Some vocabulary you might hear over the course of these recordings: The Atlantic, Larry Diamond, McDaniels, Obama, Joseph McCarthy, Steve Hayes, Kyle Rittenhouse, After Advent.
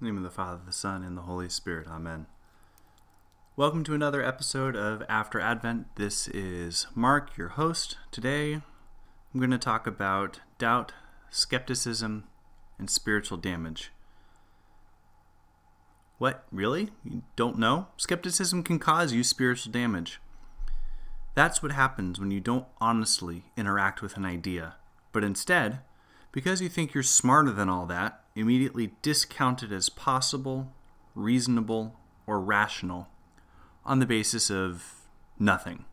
In the name of the Father, the Son, and the Holy Spirit. Amen. Welcome to another episode of After Advent. This is Mark, your host. Today, I'm going to talk about doubt, skepticism, and spiritual damage. What? Really? You don't know? Skepticism can cause you spiritual damage. That's what happens when you don't honestly interact with an idea, but instead, because you think you're smarter than all that, immediately discount it as possible, reasonable, or rational on the basis of nothing.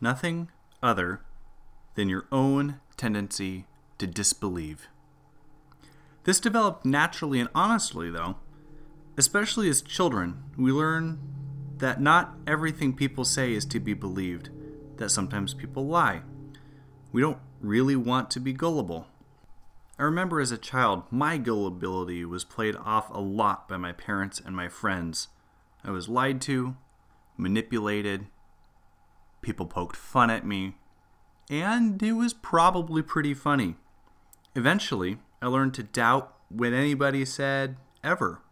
Nothing other than your own tendency to disbelieve. This developed naturally and honestly, though, especially as children. We learn that not everything people say is to be believed, that sometimes people lie. We don't really want to be gullible. I remember as a child, my gullibility was played off a lot by my parents and my friends. I was lied to, manipulated, people poked fun at me, and it was probably pretty funny. Eventually, I learned to doubt what anybody said ever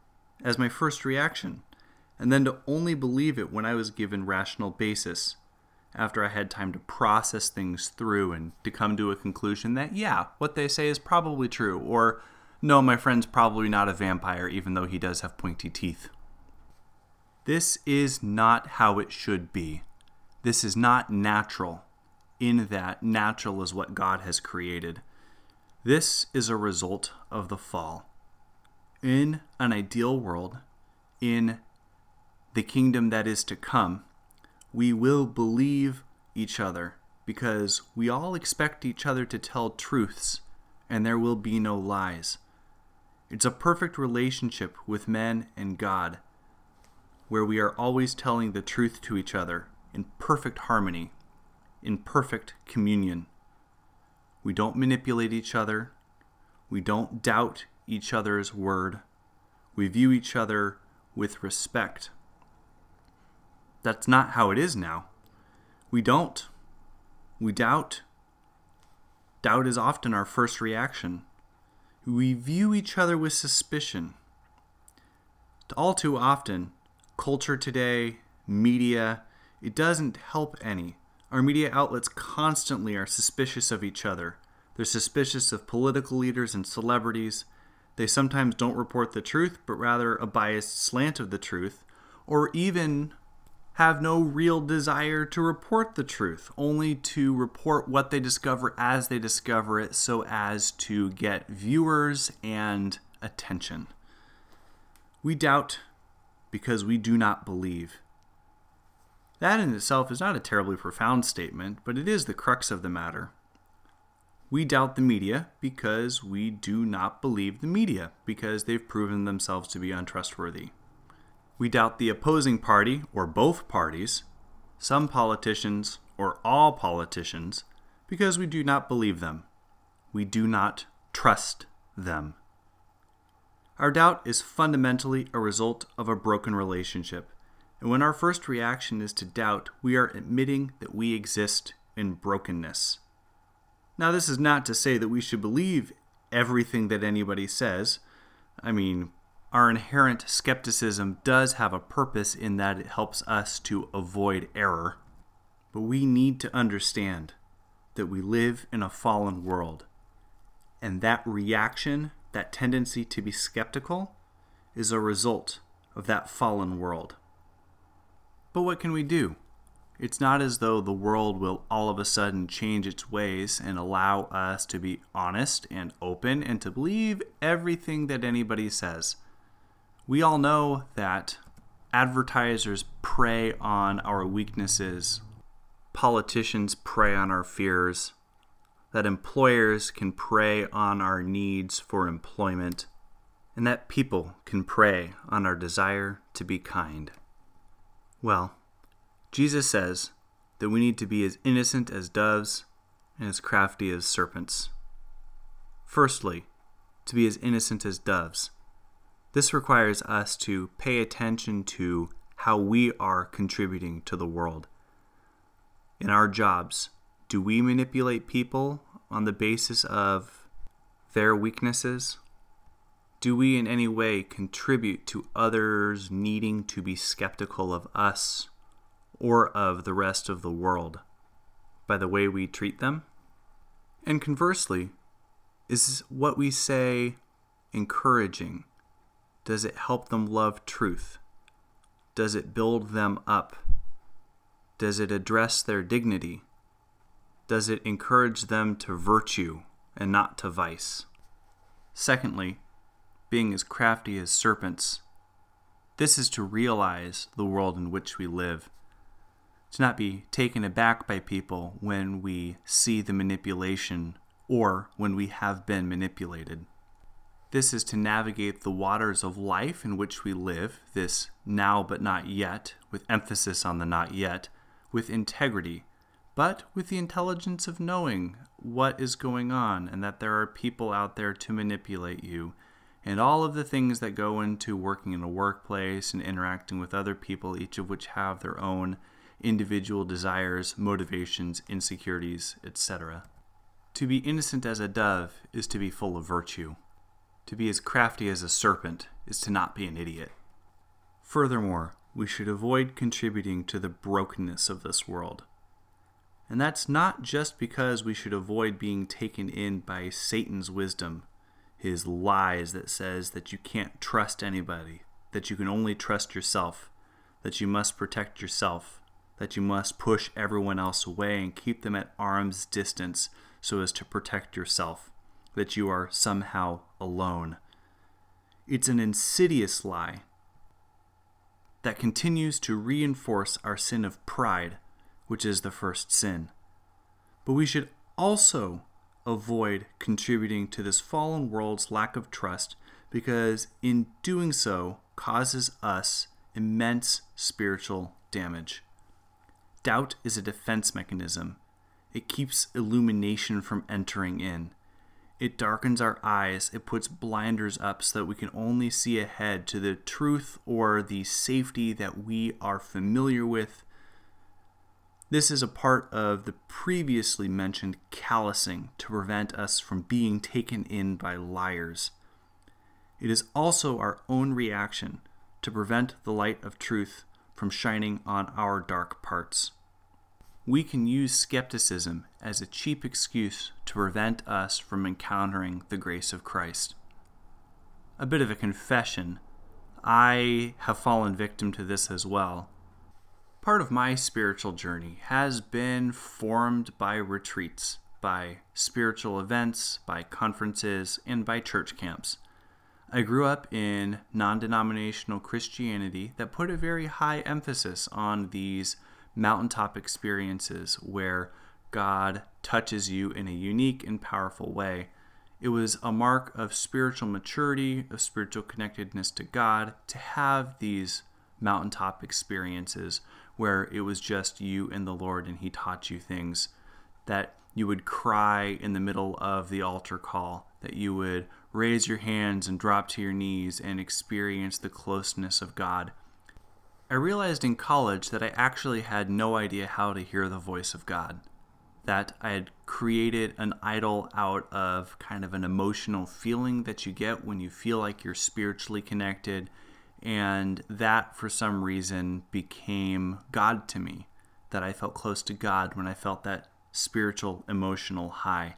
as my first reaction, and then to only believe it when I was given rational basis, after I had time to process things through and to come to a conclusion that, yeah, what they say is probably true, or no, my friend's probably not a vampire, even though he does have pointy teeth. This is not how it should be. This is not natural, in that natural is what God has created. This is a result of the fall. In an ideal world, in the kingdom that is to come, we will believe each other because we all expect each other to tell truths and there will be no lies. It's a perfect relationship with men and God where we are always telling the truth to each other in perfect harmony, in perfect communion. We don't manipulate each other. We don't doubt each other's word. We view each other with respect. That's not how it is now. We don't. We doubt. Doubt is often our first reaction. We view each other with suspicion. All too often, culture today, media, it doesn't help any. Our media outlets constantly are suspicious of each other. They're suspicious of political leaders and celebrities. They sometimes don't report the truth, but rather a biased slant of the truth, or even have no real desire to report the truth, only to report what they discover as they discover it so as to get viewers and attention. We doubt because we do not believe. That in itself is not a terribly profound statement, but it is the crux of the matter. We doubt the media because we do not believe the media, because they've proven themselves to be untrustworthy. We doubt the opposing party, or both parties, some politicians, or all politicians, because we do not believe them. We do not trust them. Our doubt is fundamentally a result of a broken relationship, and when our first reaction is to doubt, we are admitting that we exist in brokenness. Now, this is not to say that we should believe everything that anybody says. Our inherent skepticism does have a purpose in that it helps us to avoid error. But we need to understand that we live in a fallen world. And that reaction, that tendency to be skeptical, is a result of that fallen world. But what can we do? It's not as though the world will all of a sudden change its ways and allow us to be honest and open and to believe everything that anybody says. We all know that advertisers prey on our weaknesses, politicians prey on our fears, that employers can prey on our needs for employment, and that people can prey on our desire to be kind. Well, Jesus says that we need to be as innocent as doves and as crafty as serpents. Firstly, to be as innocent as doves. This requires us to pay attention to how we are contributing to the world. In our jobs, do we manipulate people on the basis of their weaknesses? Do we in any way contribute to others needing to be skeptical of us or of the rest of the world by the way we treat them? And conversely, is what we say encouraging? Does it help them love truth? Does it build them up? Does it address their dignity? Does it encourage them to virtue and not to vice? Secondly, being as crafty as serpents. This is to realize the world in which we live, to not be taken aback by people when we see the manipulation or when we have been manipulated. This is to navigate the waters of life in which we live, this now but not yet, with emphasis on the not yet, with integrity, but with the intelligence of knowing what is going on and that there are people out there to manipulate you and all of the things that go into working in a workplace and interacting with other people, each of which have their own individual desires, motivations, insecurities, etc. To be innocent as a dove is to be full of virtue. To be as crafty as a serpent is to not be an idiot. Furthermore, we should avoid contributing to the brokenness of this world. And that's not just because we should avoid being taken in by Satan's wisdom, his lies that says that you can't trust anybody, that you can only trust yourself, that you must protect yourself, that you must push everyone else away and keep them at arm's distance so as to protect yourself, that you are somehow alone. It's an insidious lie that continues to reinforce our sin of pride, which is the first sin. But we should also avoid contributing to this fallen world's lack of trust, because in doing so causes us immense spiritual damage. Doubt is a defense mechanism. It keeps illumination from entering in. It darkens our eyes, it puts blinders up so that we can only see ahead to the truth or the safety that we are familiar with. This is a part of the previously mentioned callousing to prevent us from being taken in by liars. It is also our own reaction to prevent the light of truth from shining on our dark parts. We can use skepticism as a cheap excuse to prevent us from encountering the grace of Christ. A bit of a confession. I have fallen victim to this as well. Part of my spiritual journey has been formed by retreats, by spiritual events, by conferences, and by church camps. I grew up in non-denominational Christianity that put a very high emphasis on these mountaintop experiences where God touches you in a unique and powerful way. It was a mark of spiritual maturity, of spiritual connectedness to God, to have these mountaintop experiences where it was just you and the Lord, and He taught you things, that you would cry in the middle of the altar call, that you would raise your hands and drop to your knees and experience the closeness of God. I realized in college that I actually had no idea how to hear the voice of God, that I had created an idol out of kind of an emotional feeling that you get when you feel like you're spiritually connected, and that for some reason became God to me, that I felt close to God when I felt that spiritual emotional high.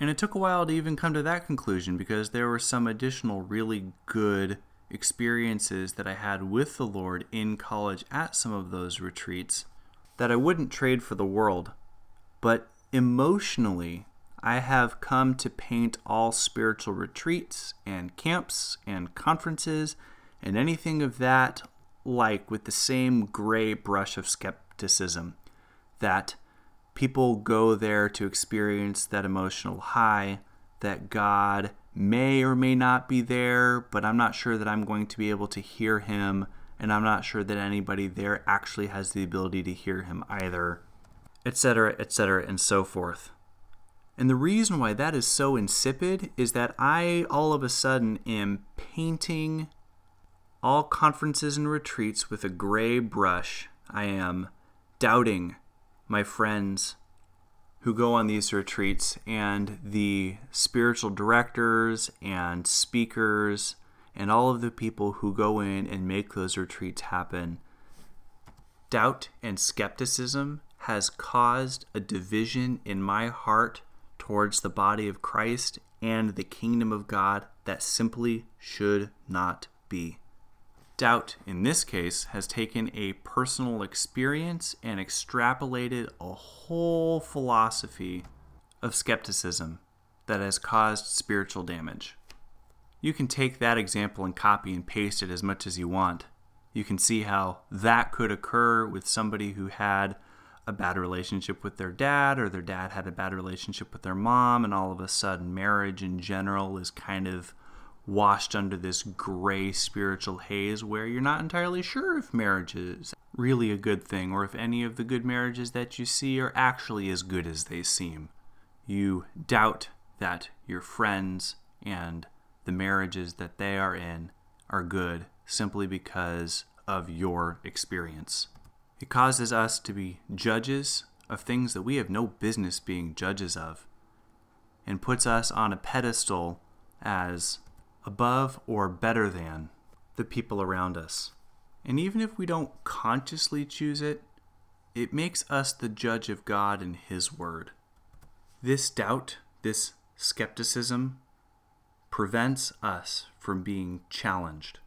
And it took a while to even come to that conclusion, because there were some additional really good experiences that I had with the Lord in college at some of those retreats that I wouldn't trade for the world. But emotionally, I have come to paint all spiritual retreats and camps and conferences and anything of that like with the same gray brush of skepticism, that people go there to experience that emotional high, that God may or may not be there, but I'm not sure that I'm going to be able to hear Him, and I'm not sure that anybody there actually has the ability to hear Him either, etc., and so forth. And the reason why that is so insipid is that I all of a sudden am painting all conferences and retreats with a gray brush. I am doubting my friends. who go on these retreats, and the spiritual directors and speakers and all of the people who go in and make those retreats happen. Doubt and skepticism has caused a division in my heart towards the body of Christ and the kingdom of God that simply should not be. Doubt, in this case, has taken a personal experience and extrapolated a whole philosophy of skepticism that has caused spiritual damage. You can take that example and copy and paste it as much as you want. You can see how that could occur with somebody who had a bad relationship with their dad, or their dad had a bad relationship with their mom, and all of a sudden marriage in general is kind of washed under this gray spiritual haze where you're not entirely sure if marriage is really a good thing, or if any of the good marriages that you see are actually as good as they seem. You doubt that your friends and the marriages that they are in are good simply because of your experience. It causes us to be judges of things that we have no business being judges of, and puts us on a pedestal as above or better than the people around us. And even if we don't consciously choose it, it makes us the judge of God and His Word. This doubt, this skepticism, prevents us from being challenged.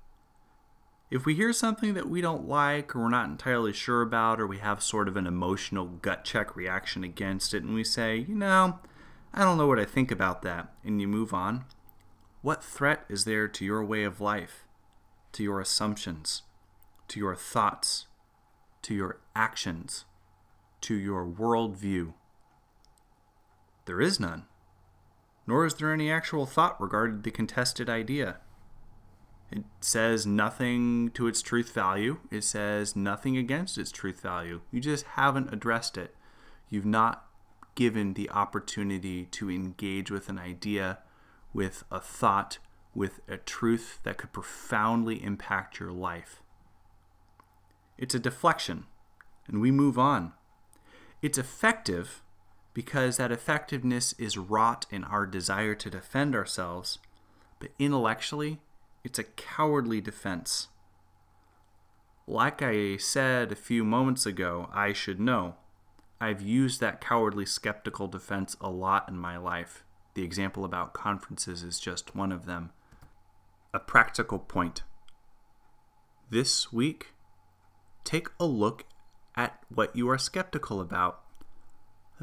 If we hear something that we don't like, or we're not entirely sure about, or we have sort of an emotional gut check reaction against it, and we say, I don't know what I think about that, and you move on, what threat is there to your way of life, to your assumptions, to your thoughts, to your actions, to your worldview? There is none, nor is there any actual thought regarding the contested idea. It says nothing to its truth value. It says nothing against its truth value. You just haven't addressed it. You've not given the opportunity to engage with an idea, with a thought, with a truth that could profoundly impact your life. It's a deflection, and we move on. It's effective because that effectiveness is wrought in our desire to defend ourselves, but intellectually, it's a cowardly defense. Like I said a few moments ago, I should know. I've used that cowardly skeptical defense a lot in my life. The example about conferences is just one of them. A practical point. This week, take a look at what you are skeptical about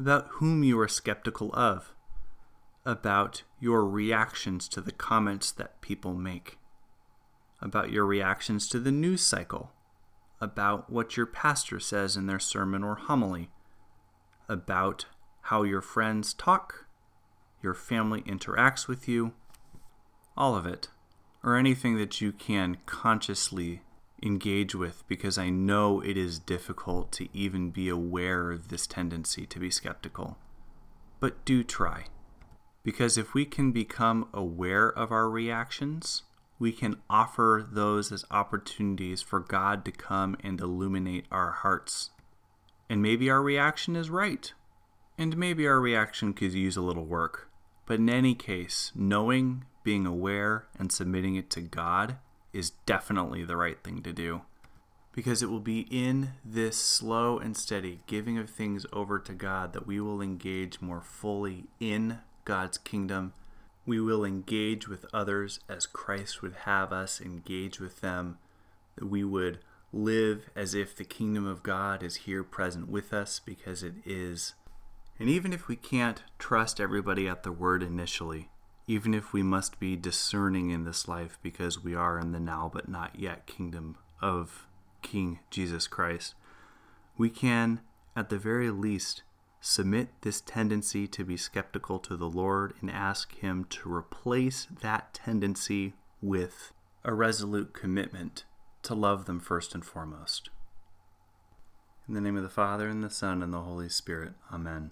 whom you are skeptical of, about your reactions to the comments that people make, about your reactions to the news cycle, about what your pastor says in their sermon or homily, about how your friends talk, your family interacts with you, all of it, or anything that you can consciously engage with, because I know it is difficult to even be aware of this tendency to be skeptical. But do try, because if we can become aware of our reactions, we can offer those as opportunities for God to come and illuminate our hearts. And maybe our reaction is right, and maybe our reaction could use a little work. But in any case, knowing, being aware, and submitting it to God is definitely the right thing to do, because it will be in this slow and steady giving of things over to God that we will engage more fully in God's kingdom. We will engage with others as Christ would have us engage with them, that we would live as if the kingdom of God is here present with us, because it is. And even if we can't trust everybody at the word initially, even if we must be discerning in this life because we are in the now but not yet kingdom of King Jesus Christ, we can, at the very least, submit this tendency to be skeptical to the Lord and ask Him to replace that tendency with a resolute commitment to love them first and foremost. In the name of the Father, and the Son, and the Holy Spirit. Amen.